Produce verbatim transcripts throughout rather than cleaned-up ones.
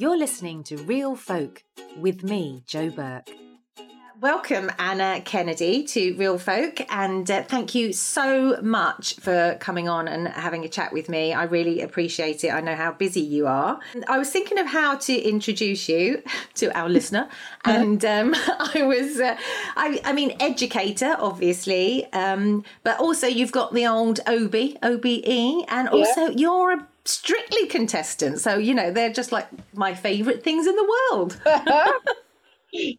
You're listening to Real Folk with me, Joe Burke. Welcome, Anna Kennedy, to Real Folk, and uh, thank you so much for coming on and having a chat with me. I really appreciate it. I know how busy you are. I was thinking of how to introduce you to our listener, and um, I was, uh, I, I mean, educator, obviously, um, but also you've got the old O B E, and also yeah. you're a Strictly contestant, so, you know, they're just like my favourite things in the world.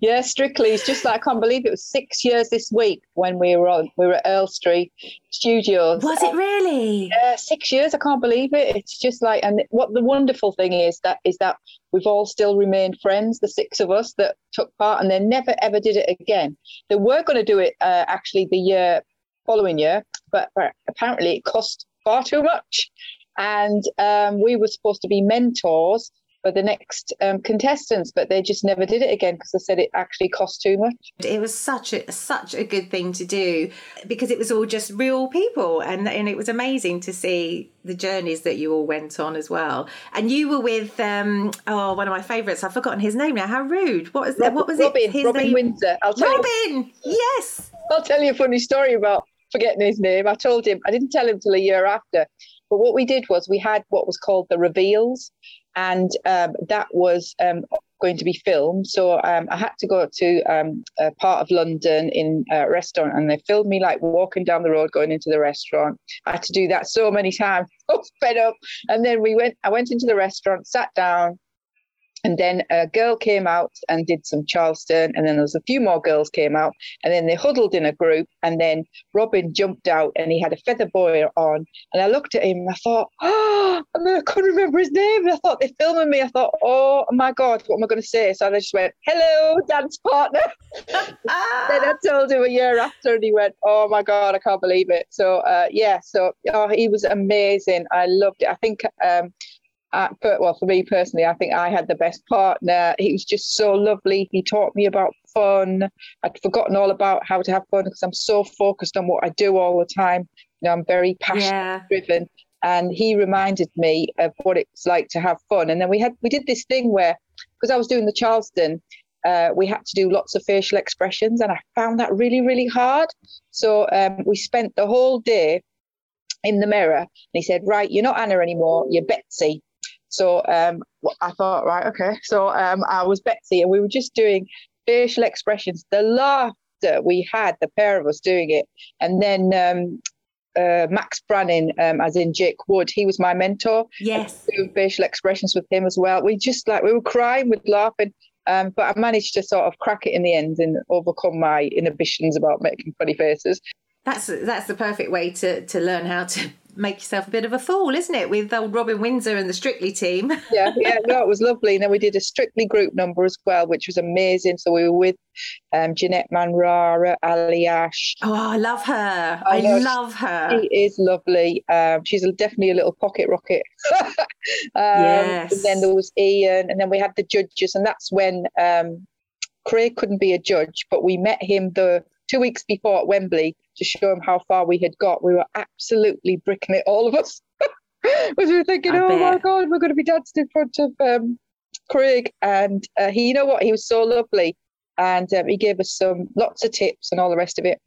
Yeah, Strictly. It's just like, I can't believe it was six years this week when we were on. We were at Earl Street Studios. Was it really? Yeah, six years. I can't believe it. It's just like, and what the wonderful thing is that is that we've all still remained friends, the six of us that took part, and they never ever did it again. They were going to do it uh, actually the year following year, but apparently it cost far too much, and um, we were supposed to be mentors for the next um, contestants, but they just never did it again because they said it actually cost too much. It was such a such a good thing to do because it was all just real people, and and it was amazing to see the journeys that you all went on as well. And you were with um oh one of my favourites. I've forgotten his name now. How rude! What was Robin, what was it? Robin, his Robin name? Windsor. I'll tell Robin. You, yes. I'll tell you a funny story about forgetting his name. I told him I didn't tell him till a year after. But what we did was we had what was called the reveals, and um, that was um, going to be filmed. So um, I had to go to um, a part of London in a restaurant, and they filmed me like walking down the road going into the restaurant. I had to do that so many times. I was fed up. And then we went. I went into the restaurant, sat down, and then a girl came out and did some Charleston, and then there was a few more girls came out, and then they huddled in a group, and then Robin jumped out and he had a feather boa on, and I looked at him and I thought, oh, and then I couldn't remember his name, and I thought, they're filming me. I thought, oh my God, what am I going to say? So I just went, hello, dance partner. Then I told him a year after, and he went, oh my God, I can't believe it. So uh, yeah, so oh, he was amazing. I loved it. I think... Um, Uh, but, well, for me personally, I think I had the best partner. He was just so lovely. He taught me about fun. I'd forgotten all about how to have fun because I'm so focused on what I do all the time. You know, I'm very passionate driven. Yeah. And he reminded me of what it's like to have fun. And then we had we did this thing where, because I was doing the Charleston, uh, we had to do lots of facial expressions. And I found that really, really hard. So um, we spent the whole day in the mirror. And he said, right, you're not Anna anymore, you're Betsy. So um, I thought, right, okay. So um, I was Betsy, and we were just doing facial expressions. The laughter we had, the pair of us doing it. And then um, uh, Max Brannan, um, as in Jake Wood, he was my mentor. Yes. Doing facial expressions with him as well. We just like, we were crying with laughing. Um, but I managed to sort of crack it in the end and overcome my inhibitions about making funny faces. That's that's the perfect way to, to learn how to make yourself a bit of a fool, isn't it, with old Robin Windsor and the Strictly team. yeah, yeah, no, it was lovely. And then we did a Strictly group number as well, which was amazing. So we were with um, Jeanette Manrara, Ali Ash. Oh, I love her. I, I know, love her. She is lovely. Um, she's definitely a little pocket rocket. um, yes. And then there was Ian, and then we had the judges, and that's when um, Craig couldn't be a judge, but we met him the two weeks before at Wembley to show him how far we had got. We were absolutely bricking it, all of us. Because we were thinking, I oh bet. my God, we're going to be dancing in front of um, Craig. And uh, he, you know what, he was so lovely. And um, he gave us some lots of tips and all the rest of it.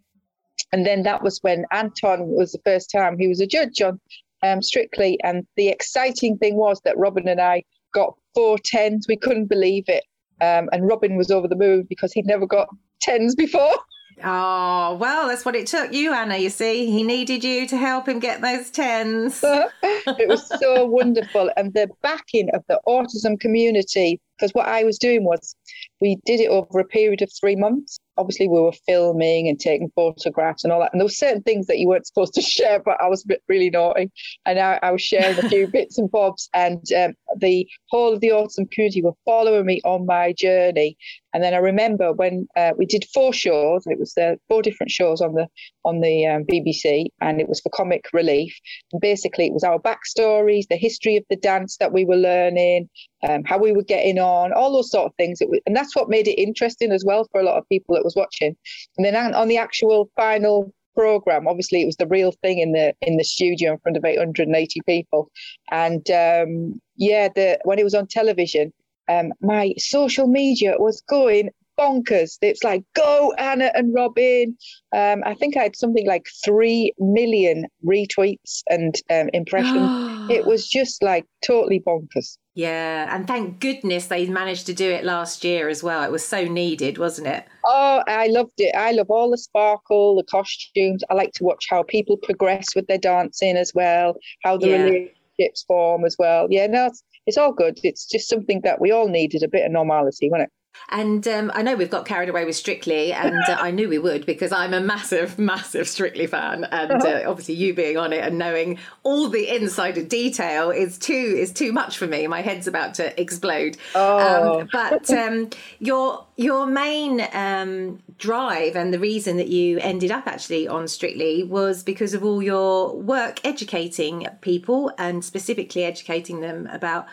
And then that was when Anton was the first time he was a judge on um, Strictly. And the exciting thing was that Robin and I got four tens. We couldn't believe it. Um, and Robin was over the moon because he'd never got tens before. Oh, well, that's what it took you, Anna, you see. He needed you to help him get those tens. It was so wonderful. And the backing of the autism community, because what I was doing was we did it over a period of three months. Obviously, we were filming and taking photographs and all that. And there were certain things that you weren't supposed to share, but I was really naughty. And I, I was sharing a few bits and bobs. And um, the whole of the autism community were following me on my journey. And then I remember when uh, we did four shows, and it was uh, four different shows on the on the um, B B C, and it was for comic relief. And basically, it was our backstories, the history of the dance that we were learning, um, how we were getting on, all those sort of things. It was, and that's what made it interesting as well for a lot of people that was watching. And then on the actual final program, obviously, it was the real thing in the in the studio in front of eight hundred eighty people. And um, yeah, the when it was on television, um, my social media was going bonkers. It's like, go Anna and Robin. Um, I think I had something like three million retweets and um, impressions. It was just like totally bonkers. Yeah, and thank goodness they managed to do it last year as well. It was so needed, wasn't it? Oh, I loved it. I love all the sparkle, the costumes. I like to watch how people progress with their dancing as well, how the yeah. relationships form as well. Yeah, no, it's, it's all good. It's just something that we all needed, a bit of normality, wasn't it? And um, I know we've got carried away with Strictly, and uh, I knew we would, because I'm a massive, massive Strictly fan. And uh, obviously you being on it and knowing all the insider detail is too is too much for me. My head's about to explode. Oh. Um, but um, your your main um, drive and the reason that you ended up actually on Strictly was because of all your work educating people, and specifically educating them about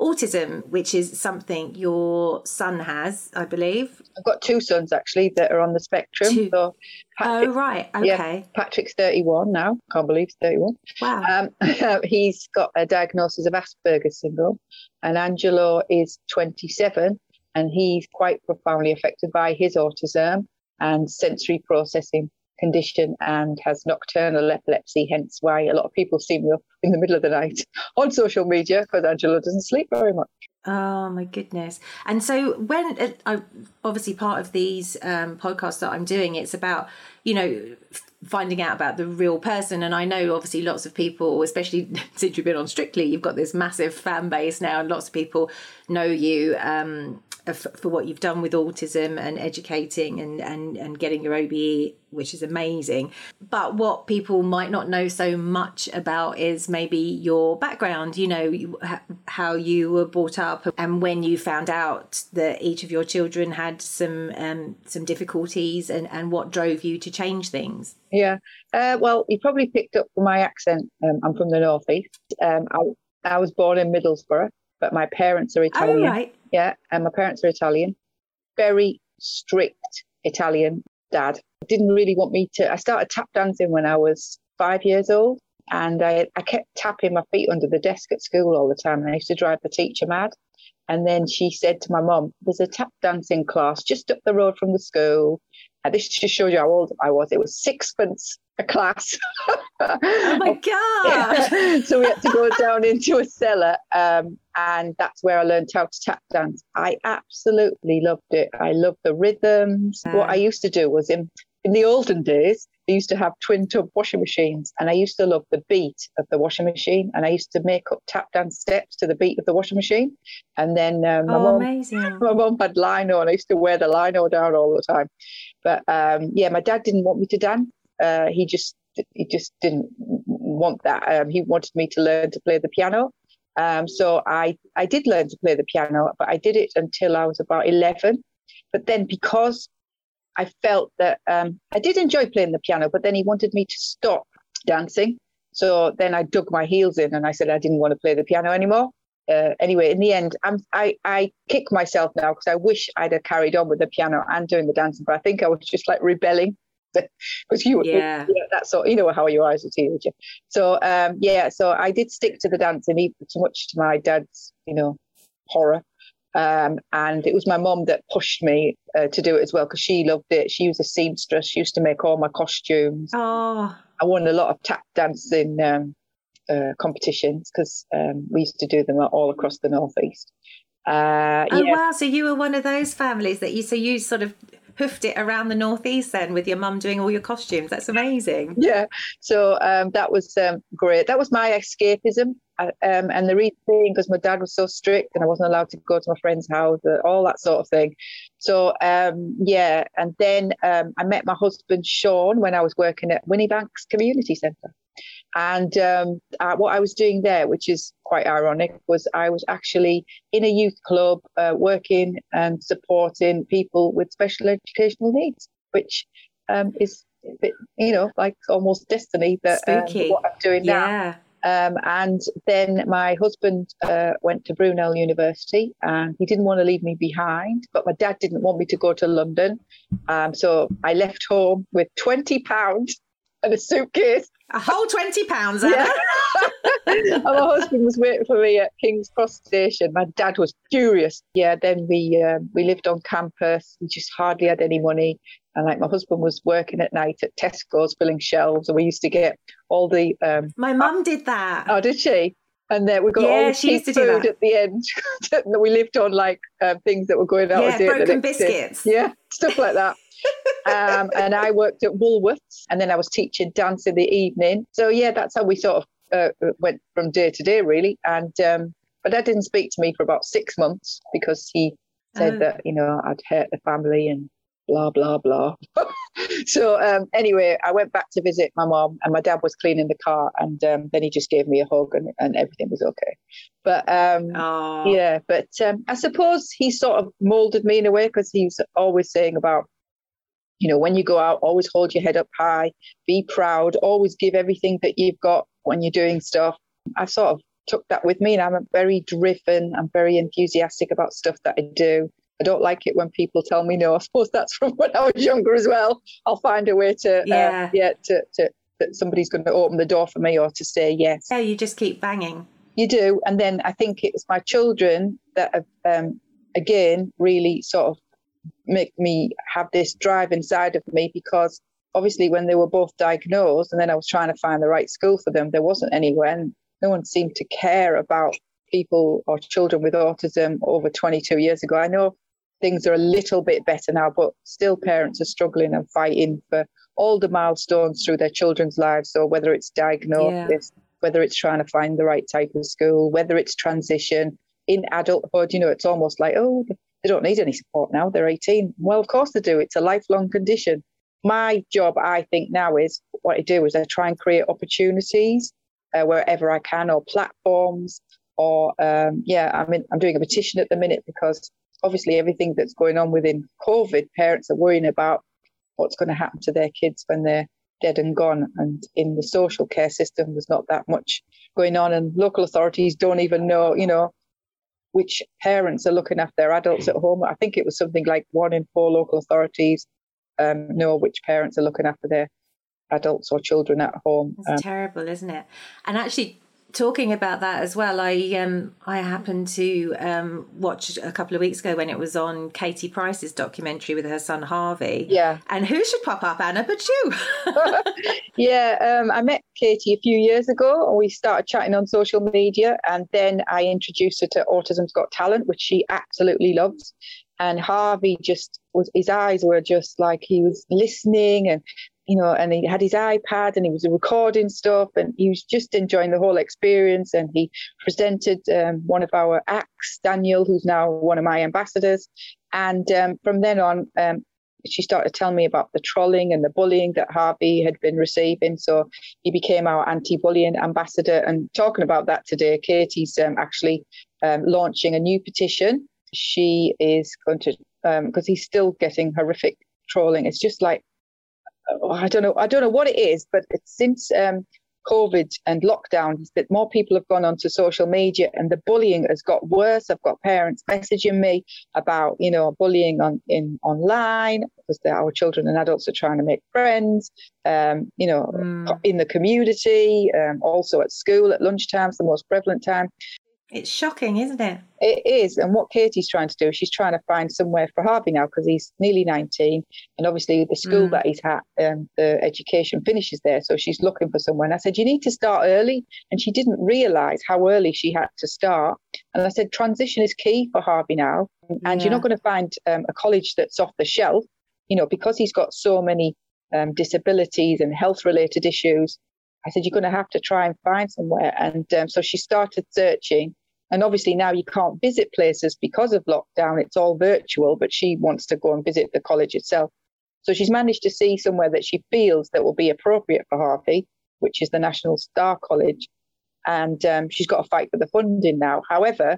autism, which is something your son has, I believe. I've got two sons actually that are on the spectrum. Two. So Patrick, oh, right. Okay. Yeah, Patrick's thirty-one now. Can't believe he's thirty-one. Wow. Um, he's got a diagnosis of Asperger's syndrome, and Angelo is twenty-seven, and he's quite profoundly affected by his autism and sensory processing condition and has nocturnal epilepsy, hence why a lot of people see me up in the middle of the night on social media, because Angela doesn't sleep very much. Oh my goodness. And so when uh, I obviously part of these um, podcasts that I'm doing, it's about, you know, finding out about the real person. And I know obviously lots of people, especially since you've been on Strictly, you've got this massive fan base now, and lots of people know you um for what you've done with autism and educating and, and, and getting your O B E, which is amazing. But what people might not know so much about is maybe your background, you know, how you were brought up, and when you found out that each of your children had some um, some difficulties, and, and what drove you to change things. Yeah, uh, well, you probably picked up my accent. Um, I'm from the North East. Um, I, I was born in Middlesbrough, but my parents are Italian. Oh, right. Yeah, and my parents are Italian. Very strict Italian dad. Didn't really want me to... I started tap dancing when I was five years old, and I, I kept tapping my feet under the desk at school all the time, and I used to drive the teacher mad. And then she said to my mum, there's a tap dancing class just up the road from the school. And this just shows you how old I was. It was sixpence a class. Oh, my God. Yeah. So we had to go down into a cellar, um, and that's where I learned how to tap dance. I absolutely loved it. I loved the rhythms. Mm. What I used to do was, in, in the olden days, they used to have twin tub washing machines, and I used to love the beat of the washing machine, and I used to make up tap dance steps to the beat of the washing machine. And then um, my oh, mum, amazing. my mum had lino, and I used to wear the lino down all the time. But um, yeah, my dad didn't want me to dance. Uh, he just he just didn't want that. Um, he wanted me to learn to play the piano. Um, so I, I did learn to play the piano, but I did it until I was about eleven. But then, because I felt that um, I did enjoy playing the piano, but then he wanted me to stop dancing. So then I dug my heels in, and I said I didn't want to play the piano anymore. Uh, anyway, in the end, I'm, I, I kick myself now, because I wish I'd have carried on with the piano and doing the dancing. But I think I was just like rebelling. Because you, yeah. you know, that sort, you know how you are as a teenager. So um, yeah, so I did stick to the dancing, even too much to my dad's, you know, horror. Um, and it was my mum that pushed me uh, to do it as well, because she loved it. She was a seamstress. She used to make all my costumes. Oh. I won a lot of tap dancing um, uh, competitions, because um, we used to do them all across the Northeast. Uh, oh yeah. Wow! So you were one of those families that you so you sort of hoofed it around the Northeast then, with your mum doing all your costumes. That's amazing. Yeah, so um, that was um, great. That was my escapism. I, um, and the reason being, because my dad was so strict, and I wasn't allowed to go to my friend's house, all that sort of thing. So um, yeah, and then um, I met my husband Sean when I was working at Winnie Banks Community Centre. And um, uh, what I was doing there, which is quite ironic, was I was actually in a youth club uh, working and supporting people with special educational needs, which um, is, a bit, you know, like almost destiny that um, what I'm doing yeah. now. Um, and then my husband uh, went to Brunel University, and he didn't want to leave me behind, but my dad didn't want me to go to London. Um, so I left home with twenty pounds and a suitcase A whole twenty pounds, Anna. Yeah. My husband was waiting for me at King's Cross Station. My dad was furious. Yeah, then we um, we lived on campus. We just hardly had any money. And like my husband was working at night at Tesco's filling shelves, and we used to get all the... Um, my mum did that. Oh, did she? And then we got yeah, all the cheap food at the end. We lived on like uh, things that were going out. Yeah, broken biscuits. Day. Yeah, stuff like that. um, and I worked at Woolworths, and then I was teaching dance in the evening. So yeah, that's how we sort of uh, went from day to day, really. And um, my dad didn't speak to me for about six months because he said oh. that, you know, I'd hurt the family and blah, blah, blah. So um, anyway, I went back to visit my mom, and my dad was cleaning the car, and um, then he just gave me a hug, and, and everything was okay. But um, yeah, but um, I suppose he sort of molded me in a way, because he's always saying about, you know, when you go out, always hold your head up high, be proud, always give everything that you've got when you're doing stuff. I sort of took that with me, and I'm very driven. I'm very enthusiastic about stuff that I do. I don't like it when people tell me no. I suppose that's from when I was younger as well. I'll find a way to, yeah, uh, yeah to, to, that somebody's going to open the door for me or to say yes. Yeah, you just keep banging. You do. And then I think it's my children that have, um, again, really sort of make me have this drive inside of me, because obviously when they were both diagnosed and then I was trying to find the right school for them, there wasn't anywhere, and no one seemed to care about people or children with autism over twenty-two years ago. I know things are a little bit better now, but still parents are struggling and fighting for all the milestones through their children's lives. So whether it's diagnosis, yeah, whether it's trying to find the right type of school, whether it's transition in adulthood, you know, it's almost like, oh, they don't need any support now. They're eighteen. Well, of course they do. It's a lifelong condition. My job, I think now, is what I do is I try and create opportunities uh, wherever I can, or platforms, or um, yeah, I mean, I'm doing a petition at the minute, because obviously everything that's going on within COVID, parents are worrying about what's going to happen to their kids when they're dead and gone. And in the social care system, there's not that much going on, and local authorities don't even know, you know, which parents are looking after their adults at home. I think it was something like one in four local authorities um, know which parents are looking after their adults or children at home. It's um, terrible, isn't it? And actually, talking about that as well, I um, I happened to um, watch a couple of weeks ago when it was on Katie Price's documentary with her son Harvey. Yeah. And who should pop up, Anna, but you? Yeah, um, I met Katie a few years ago, and we started chatting on social media, and then I introduced her to Autism's Got Talent, which she absolutely loves. And Harvey just was, his eyes were just like, he was listening, and you know, and he had his iPad and he was recording stuff, and he was just enjoying the whole experience. And he presented um, one of our acts, Daniel, who's now one of my ambassadors. And um, from then on, um, she started telling me about the trolling and the bullying that Harvey had been receiving. So he became our anti-bullying ambassador. And talking about that today, Katie's um, actually um, launching a new petition. She is going to, because um, he's still getting horrific trolling. It's just like, I don't know. I don't know what it is, but it's since um, COVID and lockdown that more people have gone onto social media, and the bullying has got worse. I've got parents messaging me about, you know, bullying on in online, because our children and adults are trying to make friends, um, you know, mm. in the community, um, also at school, at lunchtime's the most prevalent time. It's shocking, isn't it? It is. And what Katie's trying to do, she's trying to find somewhere for Harvey now, because he's nearly nineteen. And obviously the school mm. that he's at, um, the education finishes there. So she's looking for somewhere. And I said, you need to start early. And she didn't realise how early she had to start. And I said, transition is key for Harvey now. And yeah. you're not going to find um, a college that's off the shelf, you know, because he's got so many um, disabilities and health related issues. I said, you're going to have to try and find somewhere. And um, so she started searching. And obviously now you can't visit places because of lockdown. It's all virtual, but she wants to go and visit the college itself. So she's managed to see somewhere that she feels that will be appropriate for Harvey, which is the National Star College. And um, she's got to fight for the funding now. However,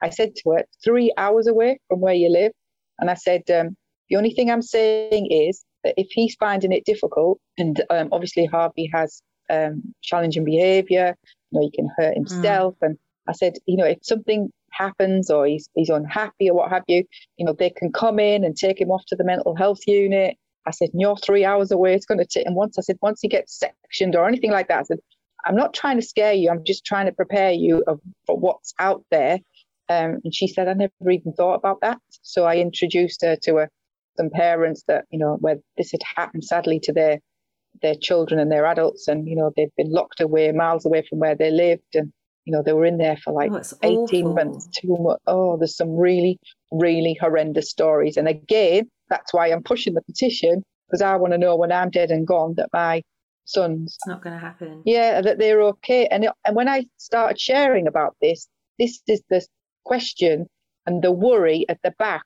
I said to her, three hours away from where you live. And I said, um, the only thing I'm saying is that if he's finding it difficult, and um, obviously Harvey has um, challenging behaviour, you know, he can hurt himself mm. and I said, you know, if something happens or he's he's unhappy or what have you, you know, they can come in and take him off to the mental health unit. I said, you're three hours away. It's going to take. And once I said, once you get sectioned or anything like that, I said, I'm not trying to scare you. I'm just trying to prepare you of, for what's out there. Um, and she said, I never even thought about that. So I introduced her to a, some parents that, you know, where this had happened sadly to their their children and their adults. And, you know, they've been locked away miles away from where they lived. And, you know, they were in there for like oh, eighteen awful. months, two months. Oh, there's some really, really horrendous stories. And again, that's why I'm pushing the petition, because I want to know when I'm dead and gone that my sons. It's not going to happen. Yeah, that they're okay. And, it, and when I started sharing about this, this is the question and the worry at the back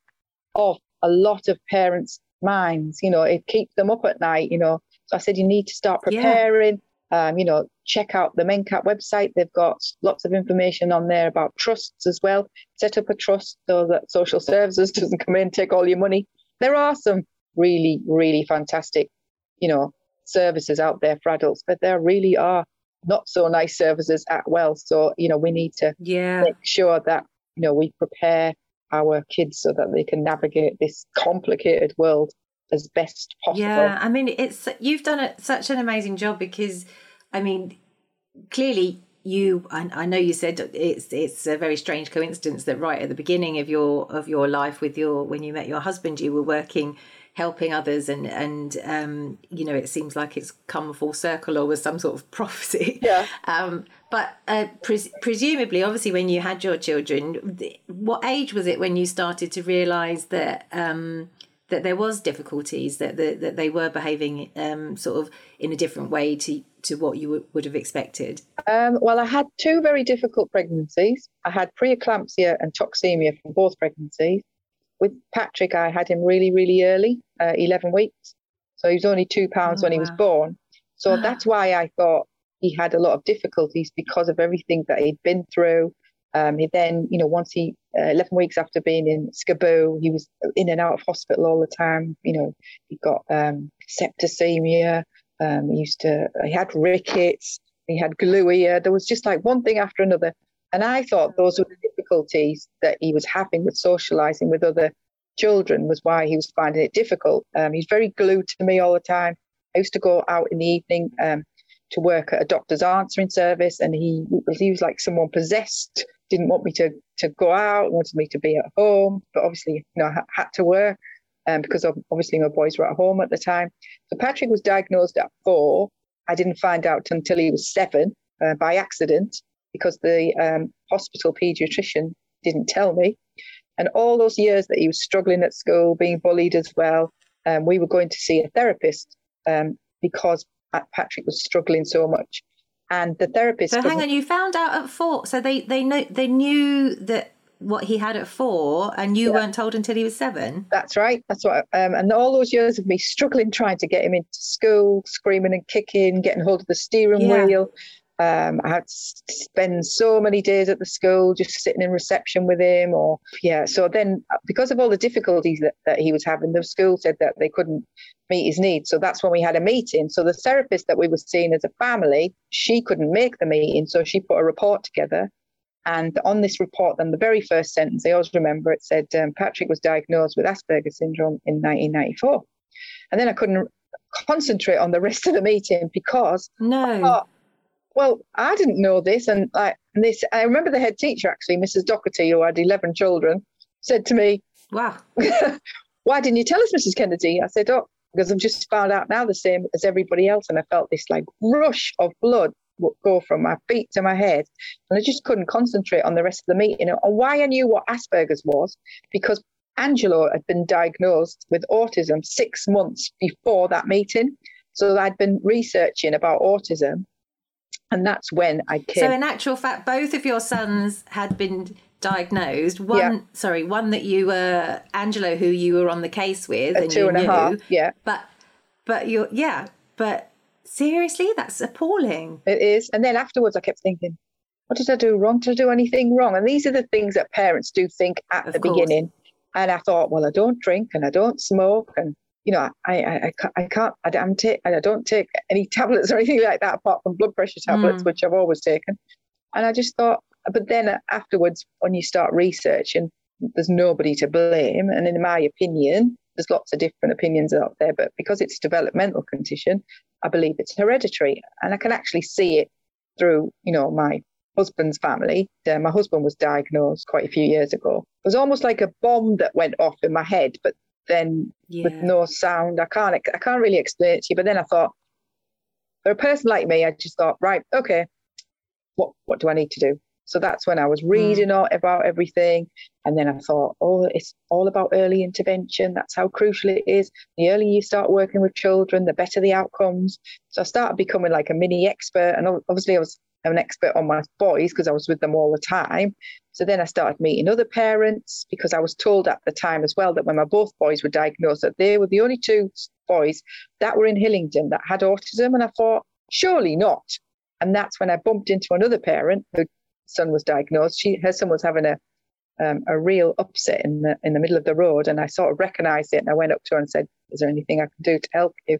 of a lot of parents' minds. You know, it keeps them up at night, you know. So I said, you need to start preparing, yeah. um, you know, check out the MenCat website. They've got lots of information on there about trusts as well. Set up a trust so that social services doesn't come in and take all your money. There are some really, really fantastic, you know, services out there for adults, but there really are not so nice services as well. So, you know, we need to yeah. make sure that, you know, we prepare our kids so that they can navigate this complicated world as best possible. Yeah, I mean, it's you've done a, such an amazing job because, I mean, clearly you. I, I know you said it's it's a very strange coincidence that right at the beginning of your of your life with your when you met your husband, you were working, helping others, and and um, you know, it seems like it's come full circle or was some sort of prophecy. Yeah. Um, But uh, pres- presumably, obviously, when you had your children, th- what age was it when you started to realise that um, that there was difficulties, that the, that they were behaving um, sort of in a different way to, to what you w- would have expected? Um, well, I had two very difficult pregnancies. I had preeclampsia and toxemia from both pregnancies. With Patrick, I had him really, really early, uh, eleven weeks. So he was only two pounds oh, when wow. he was born. So that's why I thought he had a lot of difficulties because of everything that he'd been through. Um, he then, you know, once he, uh, eleven weeks after being in Skaboo, he was in and out of hospital all the time. You know, he got um, septicemia. Um, he used to, he had rickets. He had glue ear. There was just like one thing after another. And I thought those were the difficulties that he was having with socialising with other children was why he was finding it difficult. Um, he's very glued to me all the time. I used to go out in the evening, um, to work at a doctor's answering service, and he he was like someone possessed. Didn't want me to to go out, wanted me to be at home, but obviously, you know, I had to work, um, because obviously my boys were at home at the time. So Patrick was diagnosed at four. I didn't find out until he was seven, uh, by accident, because the um, hospital paediatrician didn't tell me. And all those years that he was struggling at school, being bullied as well, um, we were going to see a therapist, um, because Patrick was struggling so much, and the therapist. So hang on, you found out at four. So they they know they knew that what he had at four, and you yeah. weren't told until he was seven. That's right. That's what. Um, and all those years of me struggling, trying to get him into school, screaming and kicking, getting hold of the steering yeah. wheel. Um, I had to spend so many days at the school, just sitting in reception with him, or yeah. So then, because of all the difficulties that, that he was having, the school said that they couldn't meet his needs. So that's when we had a meeting. So the therapist that we were seeing as a family, she couldn't make the meeting, so she put a report together. And on this report, then the very first sentence, I always remember, it said um, Patrick was diagnosed with Asperger's syndrome in nineteen ninety-four. And then I couldn't concentrate on the rest of the meeting because no. I, well, I didn't know this. And like this, I remember the head teacher, actually, Missus Doherty, who had eleven children, said to me, wow, why didn't you tell us, Missus Kennedy? I said, oh, because I've just found out now the same as everybody else. And I felt this like rush of blood go from my feet to my head. And I just couldn't concentrate on the rest of the meeting. And why I knew what Asperger's was, because Angelo had been diagnosed with autism six months before that meeting. So I'd been researching about autism. And that's when I came. So in actual fact, both of your sons had been diagnosed. One, yeah. sorry, one that you were, Angelo, who you were on the case with. A and two you and knew, a half, yeah. But, but you're, yeah, but seriously, that's appalling. It is. And then afterwards I kept thinking, what did I do wrong? Did I do anything wrong? And these are the things that parents do think at of the course. beginning. And I thought, well, I don't drink and I don't smoke and, you know, I I, I can't, I don't, take, I don't take any tablets or anything like that apart from blood pressure tablets, mm. which I've always taken. And I just thought, but then afterwards, when you start researching, there's nobody to blame. And in my opinion, There's lots of different opinions out there, but because it's a developmental condition, I believe it's hereditary. And I can actually see it through, you know, my husband's family. Uh, my husband was diagnosed quite a few years ago. It was almost like a bomb that went off in my head, but then yeah. with no sound. I can't, I can't really explain it to you. But then I thought, for a person like me, I just thought, right, okay, what, what do I need to do? So that's when I was reading mm. about everything. And then I thought, oh, it's all about early intervention. That's how crucial it is. The earlier you start working with children, the better the outcomes. So I started becoming like a mini expert. And obviously I was an expert on my boys because I was with them all the time. So then I started meeting other parents, because I was told at the time as well that when my both boys were diagnosed, that they were the only two boys that were in Hillingdon that had autism. And I thought, surely not. And that's when I bumped into another parent who son was diagnosed. She, her son was having a um, a real upset in the in the middle of the road, and I sort of recognised it, and I went up to her and said, "Is there anything I can do to help you?"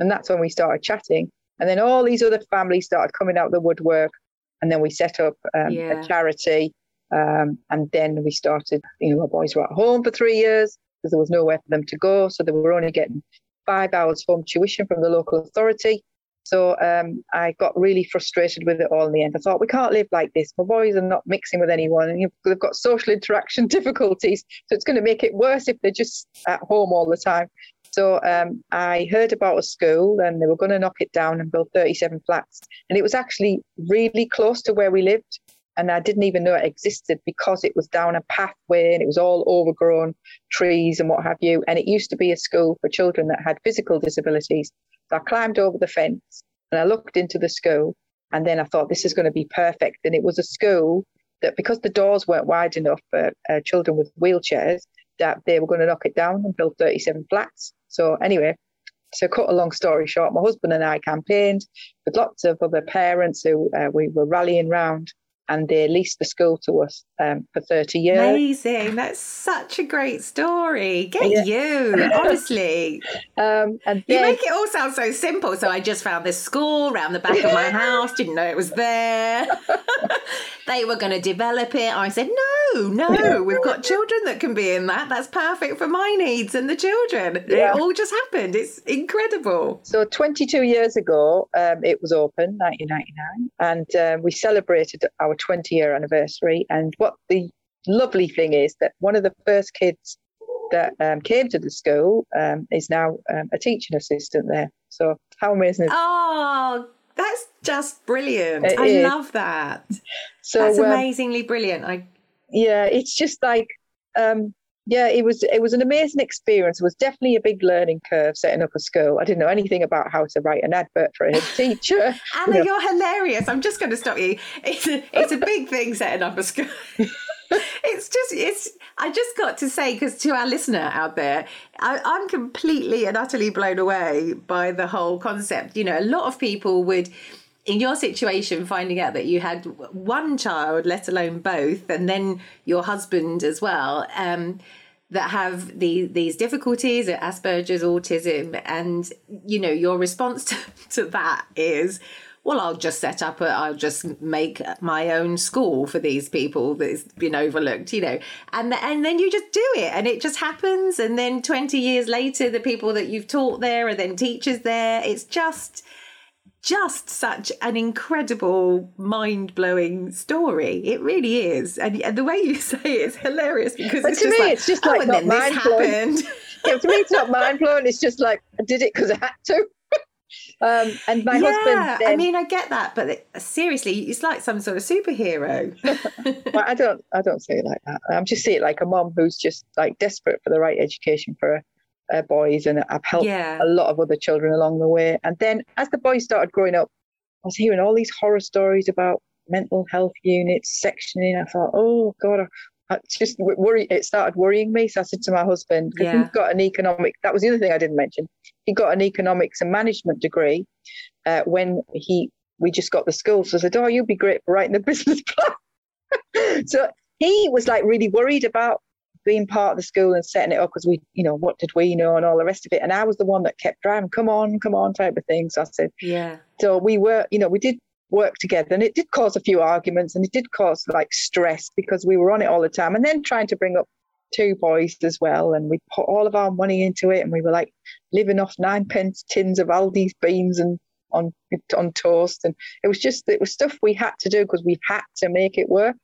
And that's when we started chatting, and then all these other families started coming out of the woodwork, and then we set up um, yeah. a charity, um, and then we started. You know, my boys were at home for three years because there was nowhere for them to go, so they were only getting five hours home tuition from the local authority. So um, I got really frustrated with it all in the end. I thought, we can't live like this. My boys are not mixing with anyone, and they've got social interaction difficulties. So it's going to make it worse if they're just at home all the time. So um, I heard about a school, and they were going to knock it down and build thirty-seven flats. And it was actually really close to where we lived. And I didn't even know it existed because it was down a pathway and it was all overgrown trees and what have you. And it used to be a school for children that had physical disabilities. I climbed over the fence and I looked into the school, and then I thought, this is going to be perfect. And it was a school that, because the doors weren't wide enough for uh, children with wheelchairs, that they were going to knock it down and build thirty-seven flats. So anyway, to cut a long story short, my husband and I campaigned with lots of other parents who uh, we were rallying round, and they leased the school to us um, for thirty years. Amazing. That's such a great story. Get yeah. you, honestly. um, and then, you make it all sound so simple. So I just found this school round the back of my house, didn't know it was there. They were going to develop it. I said, no, no, we've got children that can be in that. That's perfect for my needs and the children. Yeah. It all just happened. It's incredible. So twenty-two years ago, um, it was open, nineteen ninety-nine, and um, we celebrated our twenty year anniversary. And what the lovely thing is that one of the first kids that um, came to the school um, is now um, a teaching assistant there. So how amazing is that? Oh, that's just brilliant. It I is. Love that. So that's amazingly um, brilliant. I yeah, it's just like um, yeah, it was it was an amazing experience. It was definitely a big learning curve setting up a school. I didn't know anything about how to write an advert for a head teacher. Anna, you know. You're hilarious. I'm just going to stop you. It's a, it's a big thing setting up a school. It's just, it's. I just got to say, because to our listener out there, I, I'm completely and utterly blown away by the whole concept. You know, a lot of people would, in your situation, finding out that you had one child, let alone both, and then your husband as well, um, that have the, these difficulties, Asperger's, autism, and, you know, your response to, to that is, well, I'll just set up, a, I'll just make my own school for these people that's been overlooked, you know, and the, and then you just do it and it just happens. And then twenty years later, the people that you've taught there are then teachers there. It's just... just such an incredible, mind-blowing story. It really is. And, and the way you say it is hilarious because it's, to just me, like, it's just like, oh, and then this happened. Yeah, to me, it's not mind-blowing. It's just like, I did it because I had to. Um, and my yeah, husband... Then... I mean, I get that, but it, seriously, it's like some sort of superhero. Well, I don't I don't see it like that. I just see it like a mom who's just like desperate for the right education for her. Uh, boys, and I've helped yeah. a lot of other children along the way. And then as the boys started growing up, I was hearing all these horror stories about mental health units, sectioning. I thought, oh God, I, I just worry. It started worrying me. So I said to my husband, because yeah. he's got an economic, that was the other thing I didn't mention. He got an economics and management degree uh, when he, we just got the school. So I said, oh, you'll be great for writing a business plan. So he was like really worried about being part of the school and setting it up because we, you know, what did we know and all the rest of it. And I was the one that kept driving, come on, come on type of thing. So I said, yeah. So we were, you know, we did work together, and it did cause a few arguments, and it did cause like stress because we were on it all the time. And then trying to bring up two boys as well, and we put all of our money into it, and we were like living off nine pence tins of Aldi's beans and on on toast, and it was just it was stuff we had to do because we had to make it work.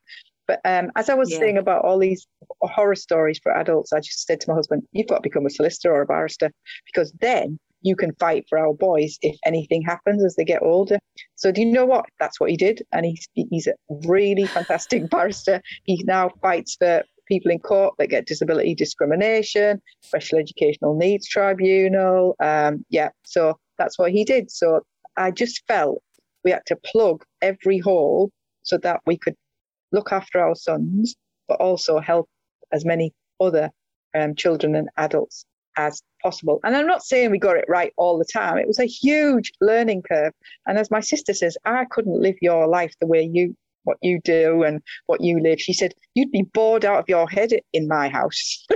But um, as I was yeah. saying about all these horror stories for adults, I just said to my husband, you've got to become a solicitor or a barrister, because then you can fight for our boys if anything happens as they get older. So do you know what? That's what he did. And he's, he's a really fantastic barrister. He now fights for people in court that get disability discrimination, special educational needs tribunal. Um, yeah, so that's what he did. So I just felt we had to plug every hole so that we could look after our sons, but also help as many other um, children and adults as possible. And I'm not saying we got it right all the time. It was a huge learning curve. And as my sister says, I couldn't live your life the way you, what you do and what you live. She said, you'd be bored out of your head in my house.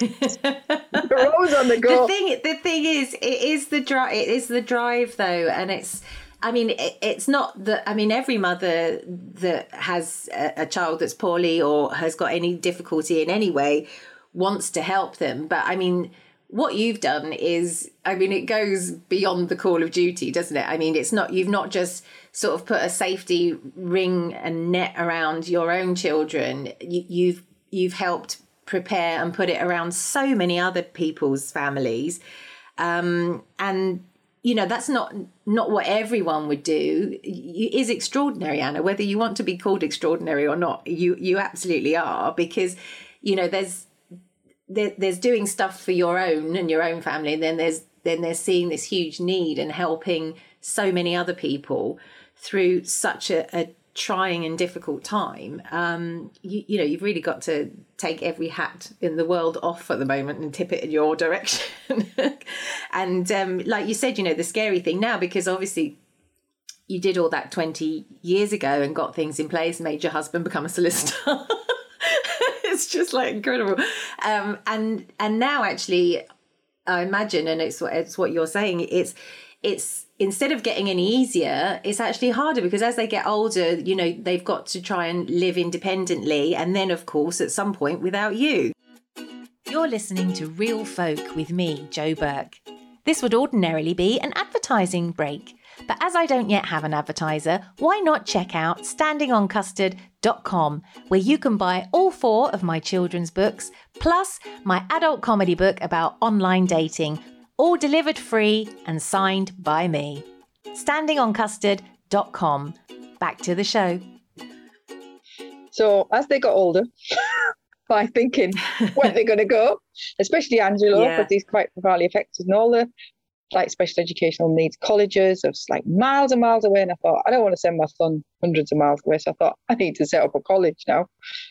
You're always on the go. The thing, the thing is, it is the drive, it is the drive though. And it's, I mean, it's not that, I mean, every mother that has a child that's poorly or has got any difficulty in any way wants to help them. But I mean, what you've done is, I mean, it goes beyond the call of duty, doesn't it? I mean, it's not, you've not just sort of put a safety ring and net around your own children. You, you've, you've helped prepare and put it around so many other people's families. Um, and you know, that's not not what everyone would do. It is extraordinary, Anna, whether you want to be called extraordinary or not. You you absolutely are, because, you know, there's there, there's doing stuff for your own and your own family. And then there's then there's seeing this huge need and helping so many other people through such a, a trying and difficult time. Um, you, you know, you've really got to take every hat in the world off at the moment and tip it in your direction. And um, like you said, you know, the scary thing now, because obviously you did all that twenty years ago and got things in place, made your husband become a solicitor. It's just like incredible. Um, and and now actually, I imagine, and it's what it's what you're saying, it's it's instead of getting any easier, it's actually harder, because as they get older, you know, they've got to try and live independently. And then, of course, at some point without you. You're listening to Real Folk with me, Joe Burke. This would ordinarily be an advertising break, but as I don't yet have an advertiser, why not check out standing on custard dot com, where you can buy all four of my children's books, plus my adult comedy book about online dating, all delivered free and signed by me. standing on custard dot com. Back to the show. So as they got older, by thinking where they're going to go, especially Angelo, yeah. because he's quite profoundly affected and all the like special educational needs colleges of like miles and miles away. And I thought, I don't want to send my son hundreds of miles away. So I thought, I need to set up a college now.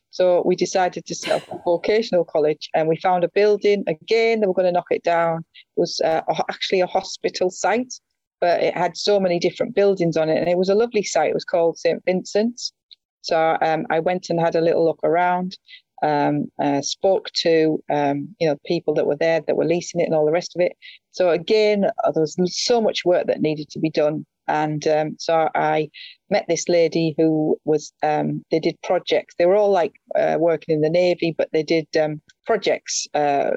So we decided to set up a vocational college, and we found a building again. They were going to knock it down. It was uh, actually a hospital site, but it had so many different buildings on it. And it was a lovely site. It was called Saint Vincent's. So um, I went and had a little look around, um, uh, spoke to, um, you know, people that were there that were leasing it and all the rest of it. So again, uh, there was so much work that needed to be done. And um, so I met this lady who was, um, they did projects. They were all like uh, working in the Navy, but they did um, projects uh,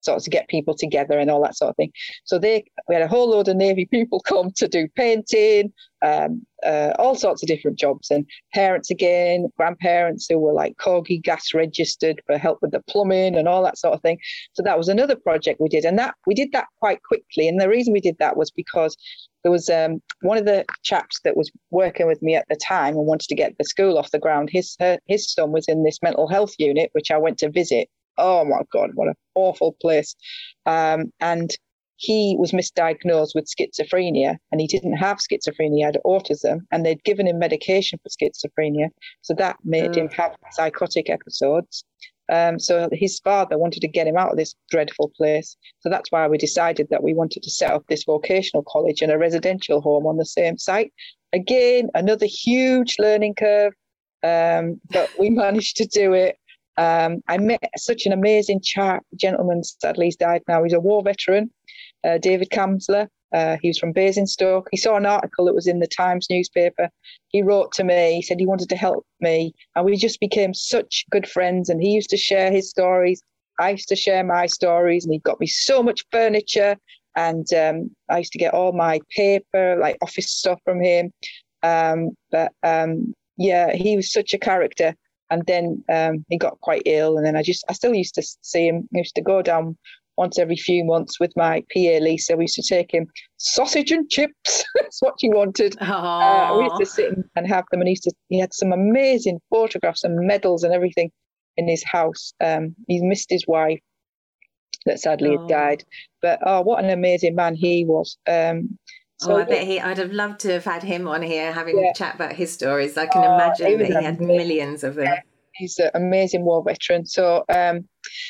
sort of to get people together and all that sort of thing. So they, we had a whole load of Navy people come to do painting, um, uh, all sorts of different jobs, and parents again, grandparents who were like corgi gas registered for help with the plumbing and all that sort of thing. So that was another project we did. And that we did that quite quickly. And the reason we did that was because there was um, one of the chaps that was working with me at the time and wanted to get the school off the ground. His her, his son was in this mental health unit, which I went to visit. Oh, my God, what an awful place. Um, and he was misdiagnosed with schizophrenia, and he didn't have schizophrenia, he had autism, and they'd given him medication for schizophrenia. So that made mm. him have psychotic episodes. Um, so his father wanted to get him out of this dreadful place. So that's why we decided that we wanted to set up this vocational college and a residential home on the same site. Again, another huge learning curve, um, but we managed to do it. Um, I met such an amazing chap, gentleman, sadly he's died now. He's a war veteran, uh, David Kamsler, Uh, he was from Basingstoke. He saw an article that was in the Times newspaper. He wrote to me. He said he wanted to help me. And we just became such good friends. And he used to share his stories. I used to share my stories. And he got me so much furniture. And um, I used to get all my paper, like office stuff from him. Um, but um, yeah, he was such a character. And then um, he got quite ill. And then I just, I still used to see him. I used to go down once every few months with my P A Lisa. We used to take him sausage and chips. That's what he wanted. Uh, we used to sit and have them. And he, used to, he had some amazing photographs and medals and everything in his house. Um, he's missed his wife that sadly Aww. had died. But oh, what an amazing man he was. Um, so oh, I bet he, I'd have loved to have had him on here having yeah. a chat about his stories. I can oh, imagine he that he amazing. had millions of them. Yeah. He's an amazing war veteran. So, um,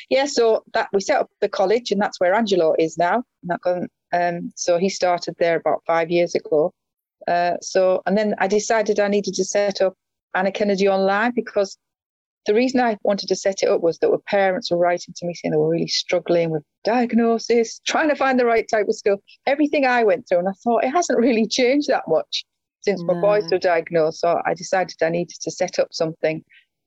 yeah, so that we set up the college, and that's where Angelo is now. Um, so he started there about five years ago. Uh, so, and then I decided I needed to set up Anna Kennedy Online, because the reason I wanted to set it up was that our parents were writing to me saying they were really struggling with diagnosis, trying to find the right type of school, everything I went through. And I thought, it hasn't really changed that much since no. my boys were diagnosed. So I decided I needed to set up something.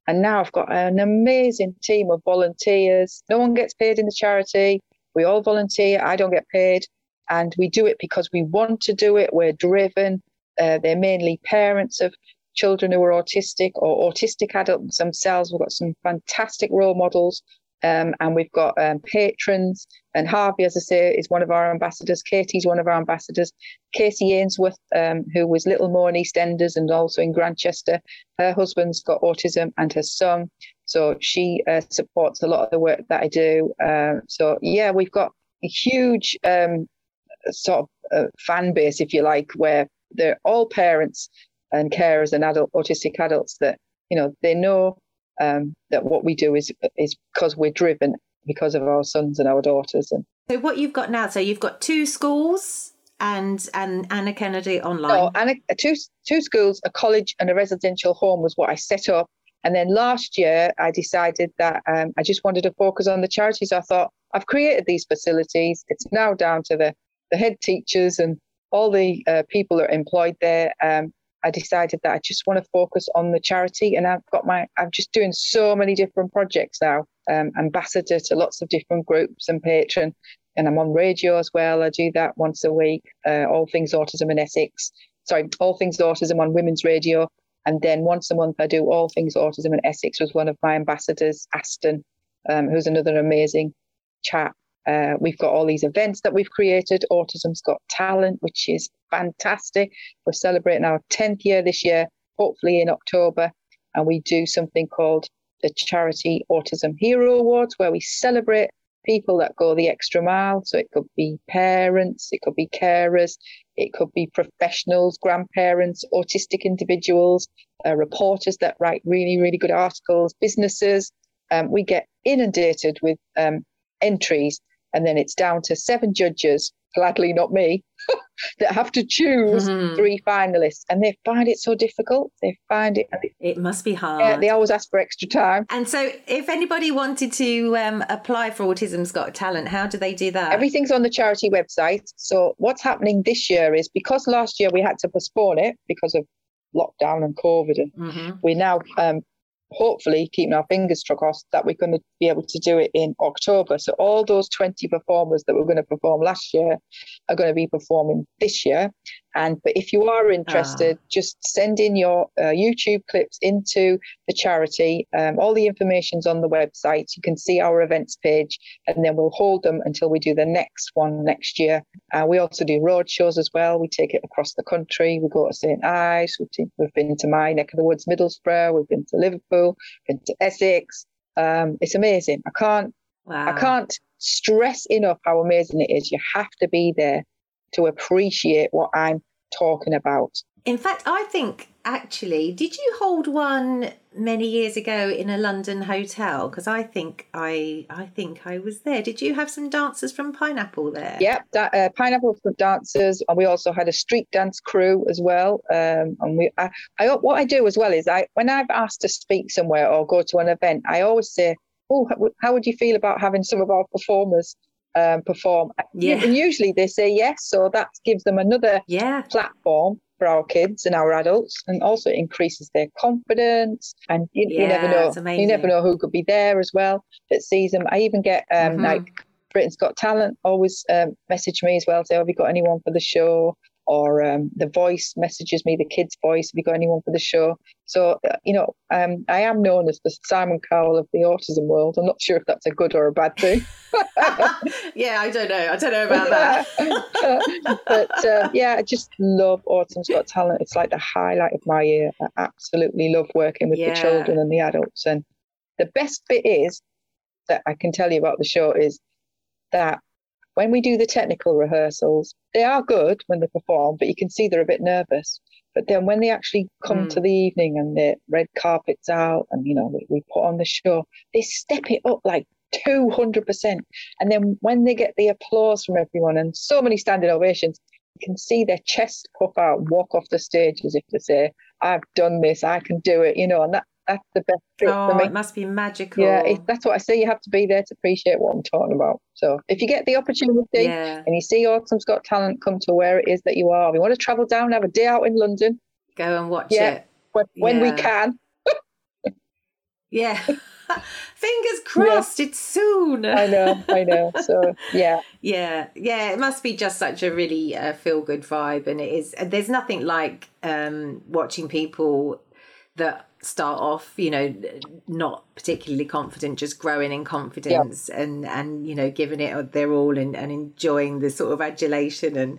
And now I've got an amazing team of volunteers. No one gets paid in the charity. We all volunteer. I don't get paid. And we do it because we want to do it. We're driven. Uh, they're mainly parents of children who are autistic or autistic adults themselves. We've got some fantastic role models. Um, and we've got um, patrons. And Harvey, as I say, is one of our ambassadors. Katie's one of our ambassadors. Casey Ainsworth, um, who was Little More in EastEnders and also in Grantchester. Her husband's got autism and her son. So she uh, supports a lot of the work that I do. Uh, so, yeah, we've got a huge um, sort of uh, fan base, if you like, where they're all parents and carers and adult autistic adults that, you know, they know Um, that what we do is is because we're driven because of our sons and our daughters. And so what you've got now, so you've got two schools and and Anna Kennedy Online. Oh, Anna, two two schools, a college and a residential home was what I set up. And then last year I decided that um, I just wanted to focus on the charities. I thought, I've created these facilities. It's now down to the, the head teachers and all the uh, people that are employed there. Um, I decided that I just want to focus on the charity, and I've got my, I'm just doing so many different projects now, um, ambassador to lots of different groups and patron, and I'm on radio as well. I do that once a week, uh, All Things Autism in Essex, sorry, All Things Autism on Women's Radio. And then once a month I do All Things Autism in Essex with one of my ambassadors, Aston, um, who's another amazing chap. Uh, we've got all these events that we've created. Autism's Got Talent, which is fantastic. We're celebrating our tenth year this year, hopefully in October. And we do something called the Charity Autism Hero Awards, where we celebrate people that go the extra mile. So it could be parents, it could be carers, it could be professionals, grandparents, autistic individuals, uh, reporters that write really, really good articles, businesses. Um, we get inundated with um, entries. And then it's down to seven judges, gladly not me, that have to choose mm-hmm. three finalists. And they find it so difficult. They find it. It must be hard. Yeah, they always ask for extra time. And so if anybody wanted to um, apply for Autism's Got Talent, how do they do that? Everything's on the charity website. So what's happening this year is, because last year we had to postpone it because of lockdown and COVID, and mm-hmm. we're now um, hopefully keeping our fingers crossed that we're going to be able to do it in October. So all those twenty performers that were going to perform last year are going to be performing this year. And but if you are interested, ah. just send in your uh, YouTube clips into the charity. Um, all the information's on the website. You can see our events page, and then we'll hold them until we do the next one next year. Uh, we also do road shows as well. We take it across the country. We go to Saint Ives. We've, we've been to my neck of the woods, Middlesbrough. We've been to Liverpool. We've been to Essex. Um, it's amazing. I can't. Wow. I can't stress enough how amazing it is. You have to be there to appreciate what I'm talking about. In fact, I think, actually, did you hold one many years ago in a London hotel? Because I think I I think I was there. Did you have some dancers from Pineapple there? Yep, that, uh, Pineapple from dancers. And we also had a street dance crew as well. Um, and we, I, I, what I do as well is, I when I've asked to speak somewhere or go to an event, I always say, oh, how would you feel about having some of our performers um, perform. Yeah. And usually they say yes, so that gives them another yeah. platform for our kids and our adults, and also increases their confidence. And you, yeah, you never know, you never know who could be there as well that sees them. I even get um, mm-hmm. like Britain's Got Talent always um, message me as well, say, oh, have you got anyone for the show? Or um, the voice messages me, the kids' voice, have you got anyone for the show? So, you know, um, I am known as the Simon Cowell of the autism world. I'm not sure if that's a good or a bad thing. yeah, I don't know. I don't know about that. but, uh, yeah, I just love Autism's Got Talent. It's like the highlight of my year. I absolutely love working with yeah. the children and the adults. And the best bit is, that I can tell you about the show, is that when we do the technical rehearsals, they are good when they perform, but you can see they're a bit nervous. But then when they actually come mm. to the evening and the red carpet's out and, you know, we, we put on the show, they step it up like two hundred percent. And then when they get the applause from everyone and so many standing ovations, you can see their chest puff out and walk off the stage as if to say, I've done this, I can do it, you know, and that. That's the best trick oh, for me. It must be magical. Yeah, it, that's what I say. You have to be there to appreciate what I'm talking about. So if you get the opportunity yeah. and you see Autism's Got Talent, come to where it is that you are. We want to travel down, have a day out in London. Go and watch yeah, it. When, yeah. when we can. yeah. Fingers crossed, yeah. it's soon. I know, I know. So, yeah. yeah, yeah. It must be just such a really uh, feel-good vibe. And it is. There's nothing like um, watching people that start off, you know, not particularly confident, just growing in confidence yeah. and and you know, giving it their all and, and enjoying the sort of adulation. And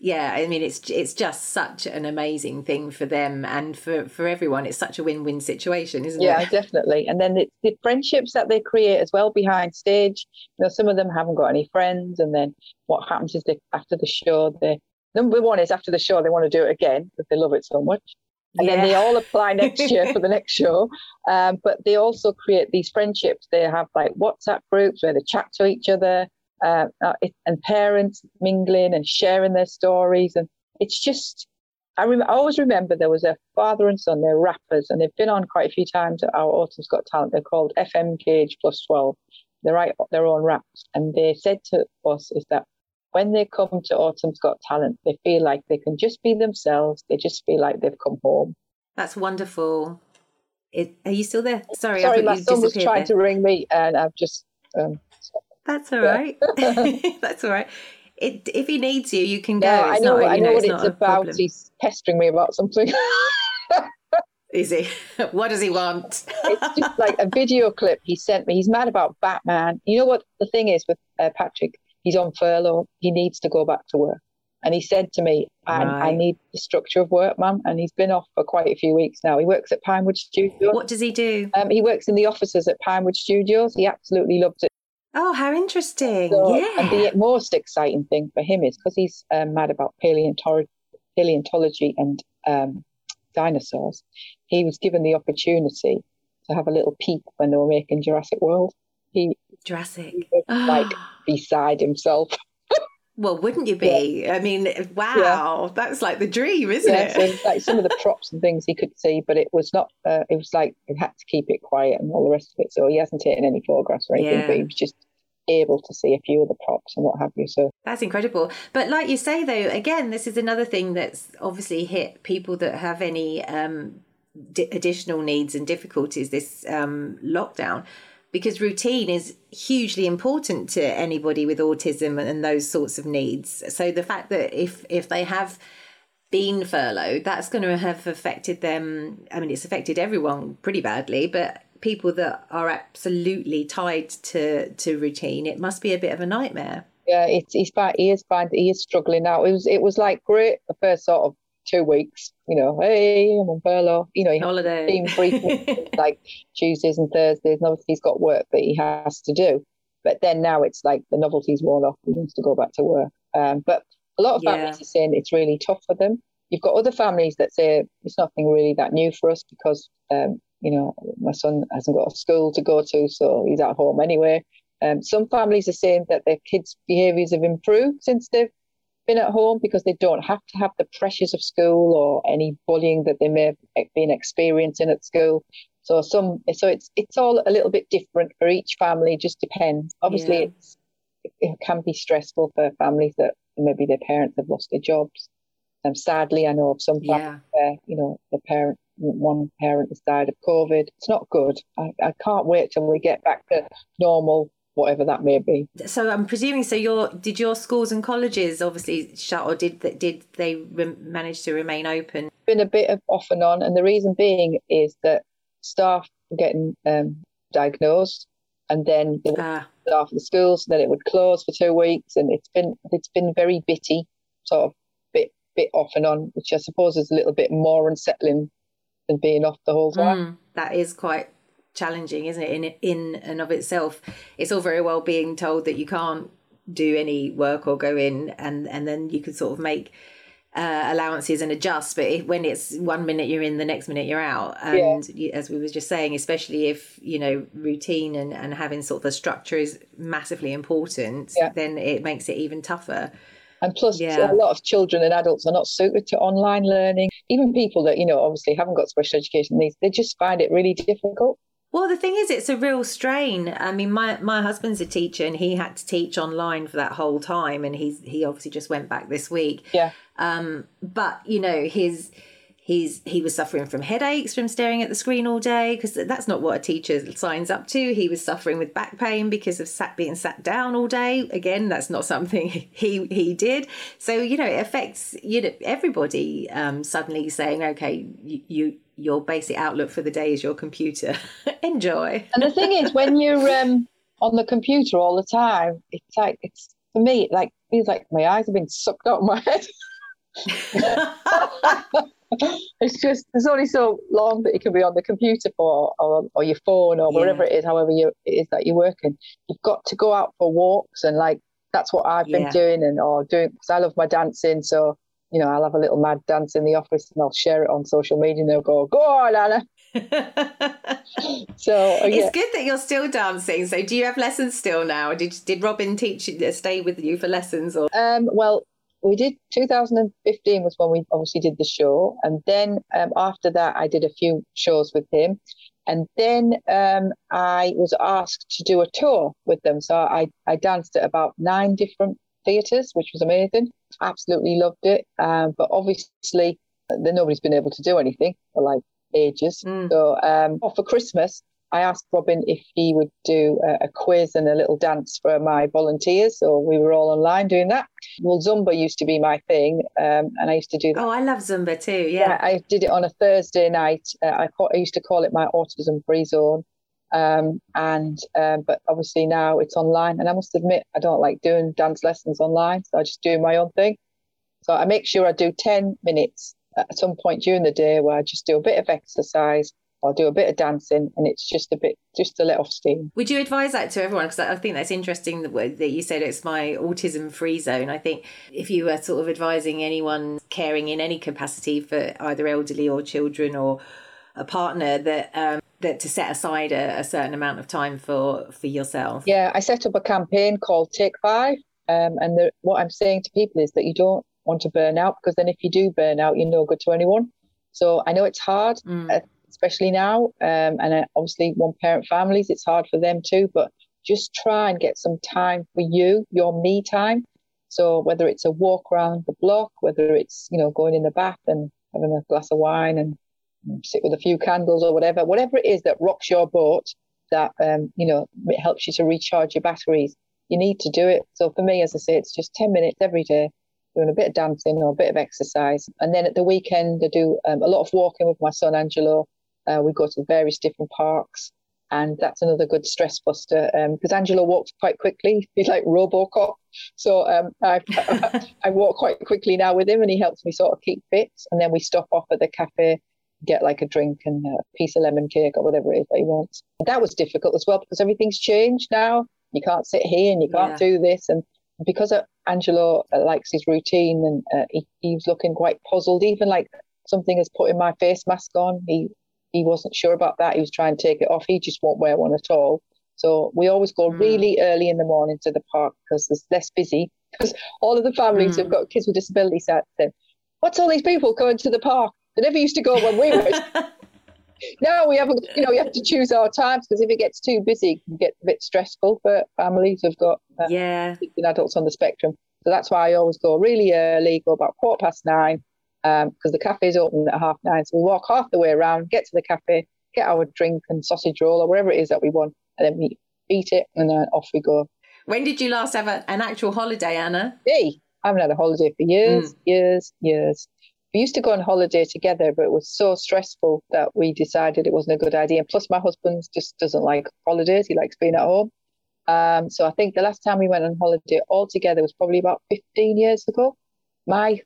yeah, I mean, it's it's just such an amazing thing for them and for for everyone. It's such a win-win situation, isn't yeah, it? Yeah, definitely. And then the, the friendships that they create as well behind stage. You know, some of them haven't got any friends, and then what happens is they after the show, they number one is after the show they want to do it again because they love it so much. And yeah. then they all apply next year for the next show. Um, but they also create these friendships. They have like WhatsApp groups where they chat to each other uh, and parents mingling and sharing their stories. And it's just, I, rem- I always remember there was a father and son, they're rappers, and they've been on quite a few times at our Autism's Got Talent. They're called F M Gauge Plus twelve. They write their own raps. And they said to us is that when they come to Autumn's Got Talent, they feel like they can just be themselves. They just feel like they've come home. That's wonderful. It, are you still there? Sorry, Sorry I my son was trying there. to ring me and I've just... Um, That's all yeah. right. That's all right. It, if he needs you, you can go. Yeah, it's I know, not, I know, you know what it's, it's about. Problem. He's pestering me about something. Is he? What does he want? It's just like a video clip he sent me. He's mad about Batman. You know what the thing is with uh, Patrick? He's on furlough. He needs to go back to work. And he said to me, I, right. I need the structure of work, mum. And he's been off for quite a few weeks now. He works at Pinewood Studios. What does he do? Um, he works in the offices at Pinewood Studios. He absolutely loves it. Oh, how interesting. So, yeah. And the most exciting thing for him is, because he's um, mad about paleontology, paleontology and um, dinosaurs, he was given the opportunity to have a little peek when they were making Jurassic World. He, Jurassic. He was, like beside himself. Well, wouldn't you be? Yeah. I mean, wow, yeah. that's like the dream, isn't yeah, it? So, like some of the props and things he could see, but it was not, uh, it was like he had to keep it quiet and all the rest of it. So he hasn't taken any photographs or anything, yeah. but he was just able to see a few of the props and what have you. So that's incredible. But like you say, though, again, this is another thing that's obviously hit people that have any um, d- additional needs and difficulties this um, lockdown. Because routine is hugely important to anybody with autism and those sorts of needs. So the fact that if if they have been furloughed, that's going to have affected them. I mean, it's affected everyone pretty badly, but people that are absolutely tied to, to routine, it must be a bit of a nightmare. Yeah, it's he's bad, he is bad, he is struggling now. It was it was like great the first sort of two weeks, you know, hey, I'm on furlough, you know, he holiday team briefing, like Tuesdays and Thursdays, and obviously he's got work that he has to do. But then now it's like the novelty's worn off, he wants to go back to work. Um, but a lot of families yeah. are saying it's really tough for them. You've got other families that say it's nothing really that new for us because, um, you know, my son hasn't got a school to go to, so he's at home anyway. Um, some families are saying that their kids' behaviours have improved since they've been at home because they don't have to have the pressures of school or any bullying that they may have been experiencing at school. So some, so it's it's all a little bit different for each family. Just depends. Obviously, yeah. it's it can be stressful for families that maybe their parents have lost their jobs. Um, sadly, I know of some families yeah. where, you know, the parent, one parent has died of COVID. It's not good. I, I can't wait till we get back to normal, whatever that may be. So I'm presuming, so your did your schools and colleges obviously shut, or did did they re- manage to remain open? Been a bit of off and on, and the reason being is that staff were getting um, diagnosed, and then the ah. staff at the schools, then it would close for two weeks, and it's been it's been very bitty, sort of bit bit off and on, which I suppose is a little bit more unsettling than being off the whole time. Mm, that is quite challenging, isn't it? In in and of itself, it's all very well being told that you can't do any work or go in, and, and then you can sort of make uh, allowances and adjust. But if, when it's one minute you're in, the next minute you're out, and yeah. you, as we were just saying, especially if you know routine and, and having sort of a structure is massively important, yeah. then it makes it even tougher. And plus, yeah. a lot of children and adults are not suited to online learning. Even people that you know obviously haven't got special education needs, they just find it really difficult. Well, the thing is, it's a real strain. I mean, my, my husband's a teacher, and he had to teach online for that whole time, and he's he obviously just went back this week. Yeah. Um. But you know, his his he was suffering from headaches from staring at the screen all day, because that's not what a teacher signs up to. He was suffering with back pain because of sat being sat down all day. Again, that's not something he he did. So you know, it affects you know everybody. Um. Suddenly saying, okay, you. you your basic outlook for the day is your computer. Enjoy. And the thing is, when you're um, on the computer all the time, it's like, it's for me, it like feels like my eyes have been sucked out of my head. It's just, there's only so long that you can be on the computer for, or, or your phone, or wherever yeah. it is, however you, it is that you're working. You've got to go out for walks, and like, that's what I've been yeah. doing, and or doing, because I love my dancing, so you know, I'll have a little mad dance in the office, and I'll share it on social media, and they'll go, go on, Anna. So uh, yeah. It's good that you're still dancing. So do you have lessons still now? Did did Robin teach you, stay with you for lessons? Or um, Well, we did, two thousand fifteen was when we obviously did the show. And then um, after that, I did a few shows with him. And then um, I was asked to do a tour with them. So I, I danced at about nine different theatres, which was amazing. Absolutely loved it, um, but obviously then nobody's been able to do anything for like ages. Mm. So um, for Christmas, I asked Robin if he would do a, a quiz and a little dance for my volunteers. So we were all online doing that. Well, Zumba used to be my thing, um, and I used to do that. Oh, I love Zumba too. Yeah, yeah I did it on a Thursday night. Uh, I, call, I used to call it my autism-free zone. Um, and um, but obviously now it's online, and I must admit I don't like doing dance lessons online, so I just do my own thing. So I make sure I do ten minutes at some point during the day where I just do a bit of exercise or do a bit of dancing, and it's just a bit just to let off steam. Would you advise that to everyone? Because I think that's interesting that you said it's my autism-free zone. I think if you were sort of advising anyone caring in any capacity for either elderly or children or a partner, that um, that to set aside a, a certain amount of time for, for yourself. Yeah, I set up a campaign called Take Five. Um, and the, what I'm saying to people is that you don't want to burn out, because then if you do burn out, you're no good to anyone. So I know it's hard, mm. especially now. Um, and obviously one-parent families, it's hard for them too. But just try and get some time for you, your me time. So whether it's a walk around the block, whether it's, you know, going in the bath and having a glass of wine and sit with a few candles or whatever, whatever it is that rocks your boat, that, um, you know, it helps you to recharge your batteries. You need to do it. So for me, as I say, it's just ten minutes every day, doing a bit of dancing or a bit of exercise. And then at the weekend, I do um, a lot of walking with my son, Angelo. Uh, we go to various different parks, and that's another good stress buster, because um, Angelo walks quite quickly. He's like Robocop. So um, I, I, I walk quite quickly now with him, and he helps me sort of keep fit. And then we stop off at the cafe, get like a drink and a piece of lemon cake or whatever it is that he wants. That was difficult as well, because everything's changed now. You can't sit here and you can't yeah. do this. And because Angelo likes his routine, and uh, he, he was looking quite puzzled, even like something as putting my face mask on. He he wasn't sure about that. He was trying to take it off. He just won't wear one at all. So we always go mm. really early in the morning to the park, because it's less busy, because all of the families mm. who've got kids with disabilities out there, what's all these people going to the park? They never used to go when we were. No, we haven't. You know, we have to choose our times, because if it gets too busy, it can get a bit stressful for families who've got uh, yeah adults on the spectrum. So that's why I always go really early, go about quarter past nine, because um, the cafe's open at half nine. So we walk half the way around, get to the cafe, get our drink and sausage roll or whatever it is that we want, and then we eat it, and then off we go. When did you last have a, an actual holiday, Anna? Hey, I haven't had a holiday for years, mm. years, years. We used to go on holiday together, but it was so stressful that we decided it wasn't a good idea. And plus, my husband just doesn't like holidays. He likes being at home. Um, so I think the last time we went on holiday all together was probably about fifteen years ago. My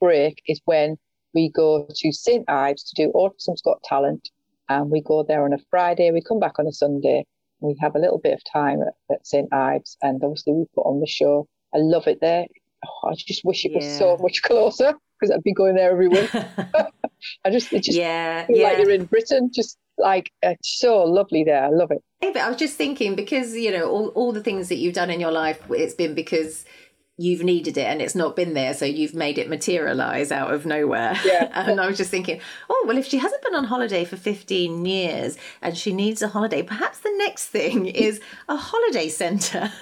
break is when we go to Saint Ives to do Autism's Got Talent. And we go there on a Friday. We come back on a Sunday. We have a little bit of time at, at Saint Ives. And obviously, we put on the show. I love it there. Oh, I just wish it was yeah. so much closer, because I'd be going there every week. I just, it just yeah, feel yeah. like you're in Britain. Just like, it's so lovely there. I love it. Hey, but I was just thinking, because, you know, all, all the things that you've done in your life, it's been because you've needed it and it's not been there. So you've made it materialise out of nowhere. Yeah. And I was just thinking, oh, well, if she hasn't been on holiday for fifteen years and she needs a holiday, perhaps the next thing is a holiday centre.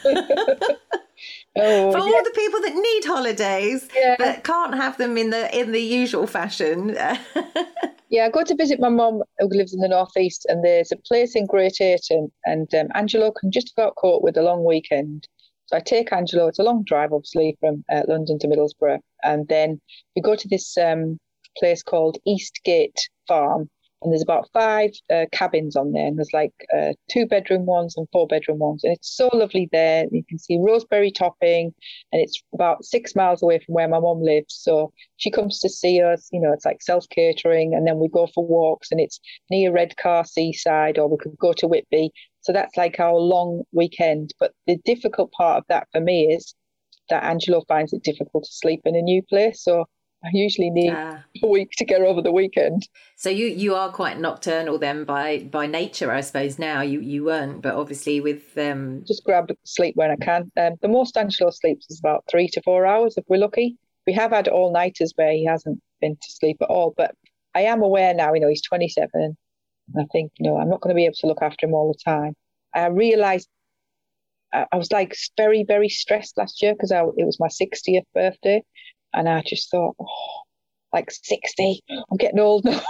Oh, for all yeah. the people that need holidays yeah. but can't have them in the in the usual fashion. Yeah, I go to visit my mum, who lives in the northeast, and there's a place in Great Ayton, and um, Angelo can just about cope with a long weekend. So I take Angelo. It's a long drive, obviously, from uh, London to Middlesbrough, and then we go to this um, place called Eastgate Farm, and there's about five uh, cabins on there, and there's like uh, two bedroom ones and four bedroom ones. And it's so lovely there. You can see Roseberry Topping, and it's about six miles away from where my mum lives. So she comes to see us, you know, it's like self-catering. And then we go for walks, and it's near Redcar Seaside, or we could go to Whitby. So that's like our long weekend. But the difficult part of that for me is that Angelo finds it difficult to sleep in a new place. So I usually need ah. a week to get over the weekend. So you, you are quite nocturnal then by, by nature, I suppose. Now you, you weren't, but obviously with um just grab sleep when I can. Um, the most Angelo sleeps is about three to four hours if we're lucky. We have had all nighters where he hasn't been to sleep at all. But I am aware now, you know, he's twenty-seven, and I think, you know, I'm not going to be able to look after him all the time. I realised I, I was like very very stressed last year, because it was my sixtieth birthday. And I just thought, oh, like sixty, I'm getting old now.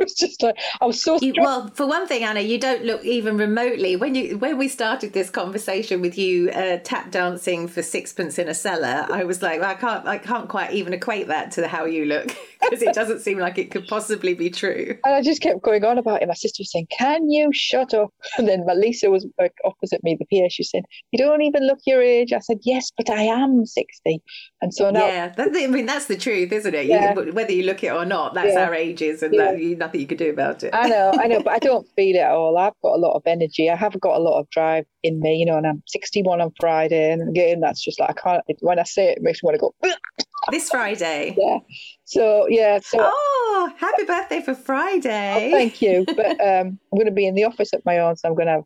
It was just like, I was so stressed. You, well, for one thing, Anna, you don't look even remotely. When you when we started this conversation with you uh, tap dancing for sixpence in a cellar, I was like, well, I can't I can't quite even equate that to how you look, because it doesn't seem like it could possibly be true. And I just kept going on about it. My sister was saying, can you shut up? And then my Lisa was like opposite me, the P A. She said, you don't even look your age. I said, yes, but I am sixty. And so now... Yeah, that, I mean, that's the truth, isn't it? Yeah. You, whether you look it or not, that's yeah. our ages, and yeah. that, you, nothing you can do about it. I know, I know, but I don't feel it at all. I've got a lot of energy. I have got a lot of drive in me, you know, and I'm sixty-one on Friday. And again, that's just like, I can't, when I say it, it makes me want to go... This Friday. Yeah. So, yeah. So, oh, happy birthday for Friday. Oh, thank you. But um, I'm going to be in the office at my own, so I'm going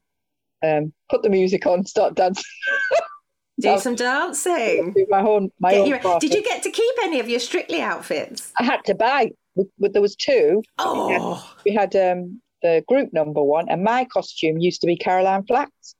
to um, put the music on, start dancing. Do so some dancing. Do my own, my own your, did you get to keep any of your Strictly outfits? I had to buy. There was two. Oh. We had, we had um, the group number one, and my costume used to be Caroline Flack's.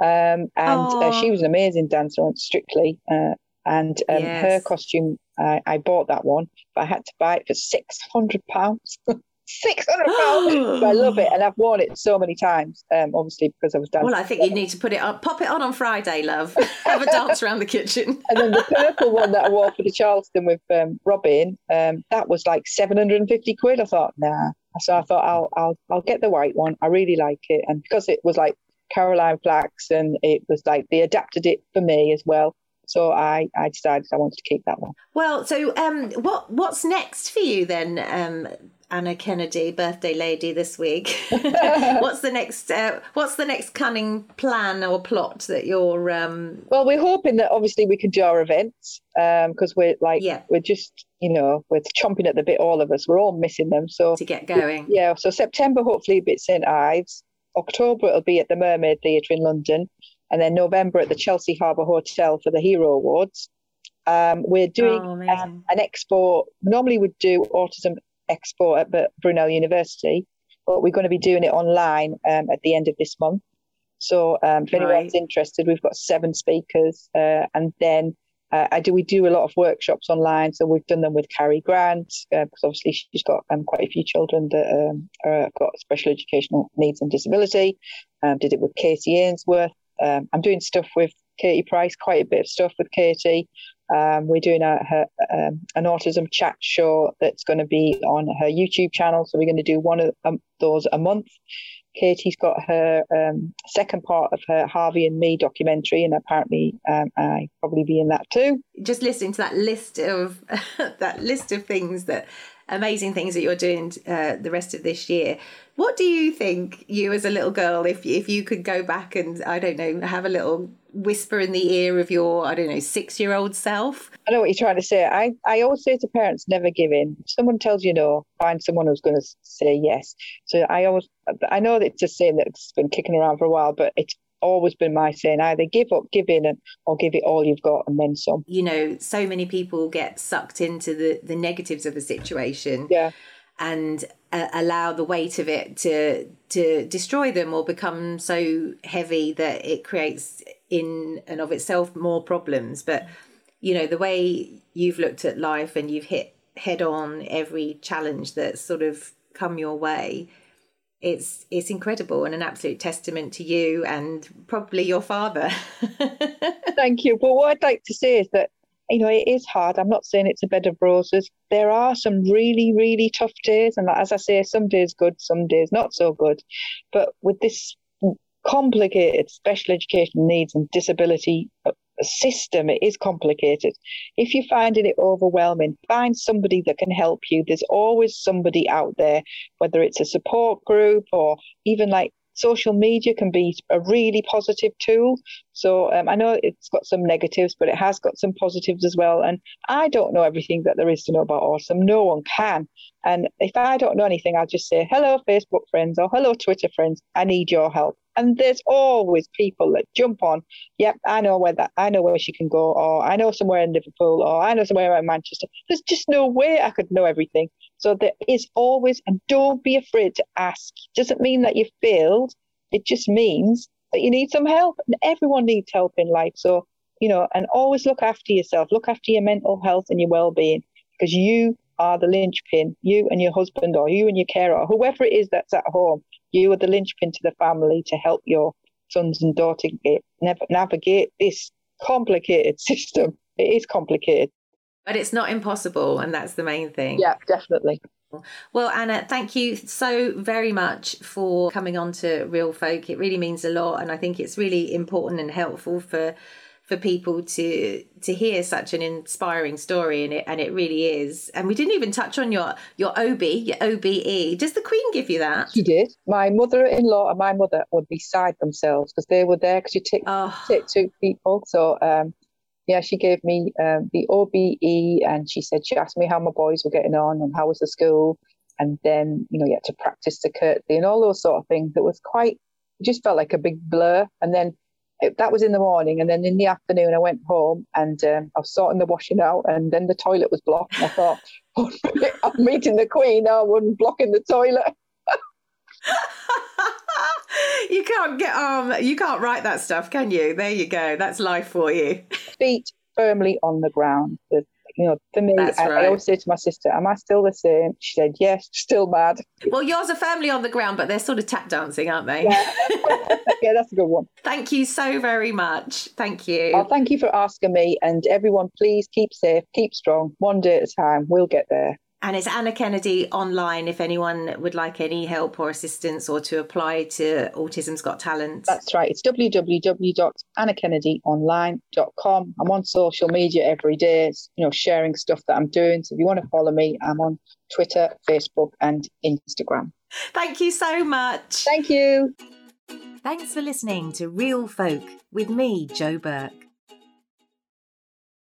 Um, and oh. uh, she was an amazing dancer on Strictly. Uh, And um, yes. her costume, I, I bought that one, but I had to buy it for six hundred pounds. six hundred pounds! I love it, and I've worn it so many times, um, obviously, because I was dancing. Well, I think you need to put it up, pop it on on Friday, love. Have a dance around the kitchen. And then the purple one that I wore for the Charleston with um, Robin, um, that was like seven hundred fifty quid. I thought, nah. So I thought, I'll, I'll, I'll get the white one. I really like it. And because it was like Caroline Flack's, and it was like, they adapted it for me as well. So I, I decided I wanted to keep that one. Well, so um, what what's next for you then, um, Anna Kennedy, birthday lady this week? What's the next uh, What's the next cunning plan or plot that you're? Um... Well, we're hoping that obviously we can do our events, because um, we're like yeah. we're just you know we're chomping at the bit. All of us, we're all missing them. So to get going, we, yeah. So September hopefully it'll be at Saint Ives. October it'll be at the Mermaid Theatre in London. And then November at the Chelsea Harbour Hotel for the Hero Awards. Um, we're doing oh, um, an expo. Normally we'd do Autism Expo at Brunel University, but we're going to be doing it online um, at the end of this month. So um, if anyone's right. interested, we've got seven speakers, uh, and then uh, I do. We do a lot of workshops online. So we've done them with Carrie Grant, uh, because obviously she's got um, quite a few children that um, are, got special educational needs and disability. Um, did it with Casey Ainsworth. Um, I'm doing stuff with Katie Price, quite a bit of stuff with Katie. Um, we're doing a, her, um, an autism chat show that's going to be on her YouTube channel. So we're going to do one of um, those a month. Katie's got her um, second part of her Harvey and Me documentary, and apparently um, I probably be in that too. Just listening to that list of that list of things, that amazing things that you're doing uh, the rest of this year. What do you think, you as a little girl, if if you could go back and, I don't know, have a little whisper in the ear of your, I don't know, six-year-old self? I know what you're trying to say. I, I always say to parents, never give in. If someone tells you no, find someone who's going to say yes. So I always, I know that it's a saying that's been kicking around for a while, but it's always been my saying, either give up, give in, and, or give it all you've got and then some. You know, so many people get sucked into the, the negatives of a situation. Yeah. And uh, allow the weight of it to to destroy them or become so heavy that it creates in and of itself more problems. But, you know, the way you've looked at life and you've hit head on every challenge that's sort of come your way, it's it's incredible and an absolute testament to you and probably your father. Thank you. But what I'd like to say is that, you know, it is hard. I'm not saying it's a bed of roses. There are some really, really tough days. And as I say, some days good, some days not so good. But with this complicated special education needs and disability system, it is complicated. If you're finding it overwhelming, find somebody that can help you. There's always somebody out there, whether it's a support group or even like social media can be a really positive tool. So um, I know it's got some negatives, but it has got some positives as well. And I don't know everything that there is to know about autism. No one can. And if I don't know anything, I'll just say, hello, Facebook friends, or hello, Twitter friends, I need your help. And there's always people that jump on. Yep, I know where that. I know where she can go, or I know somewhere in Liverpool, or I know somewhere in Manchester. There's just no way I could know everything. So there is always, and don't be afraid to ask. It doesn't mean that you've failed. It just means that you need some help, and everyone needs help in life. So, you know, and always look after yourself. Look after your mental health and your well-being, because you are the linchpin. You and your husband, or you and your carer, or whoever it is that's at home, you are the linchpin to the family to help your sons and daughters navigate this complicated system. It is complicated. But it's not impossible, and that's the main thing. Yeah, definitely. Well, Anna, thank you so very much for coming on to Real Folk. It really means a lot, and I think it's really important and helpful for for people to to hear such an inspiring story, and it and it really is. And we didn't even touch on your your O B, your O B E. Does the Queen give you that? She did. My mother-in-law and my mother were beside themselves because they were there, because you take oh. take two people. So um yeah, she gave me um, the O B E, and she said, she asked me how my boys were getting on and how was the school. And then, you know, you had to practice the curtsy and all those sort of things. That was quite, it just felt like a big blur. And then it, that was in the morning. And then in the afternoon, I went home and um, I was sorting the washing out, and then the toilet was blocked. And I thought, oh, I'm meeting the Queen now, I'm blocking the toilet. You can't get um you can't write that stuff, can you? There you go. That's life for you. Feet firmly on the ground. You know, for me, I, right. I always say to my sister, am I still the same? She said, yes, still mad. Well, yours are firmly on the ground, but they're sort of tap dancing, aren't they? Yeah, yeah, that's a good one. Thank you so very much. Thank you. Oh, thank you for asking me. And everyone, please keep safe, keep strong. One day at a time, we'll get there. And it's Anna Kennedy Online if anyone would like any help or assistance or to apply to Autism's Got Talent. That's right. It's w w w dot anna kennedy online dot com. I'm on social media every day, you know, sharing stuff that I'm doing. So if you want to follow me, I'm on Twitter, Facebook and Instagram. Thank you so much. Thank you. Thanks for listening to Real Folk with me, Joe Burke.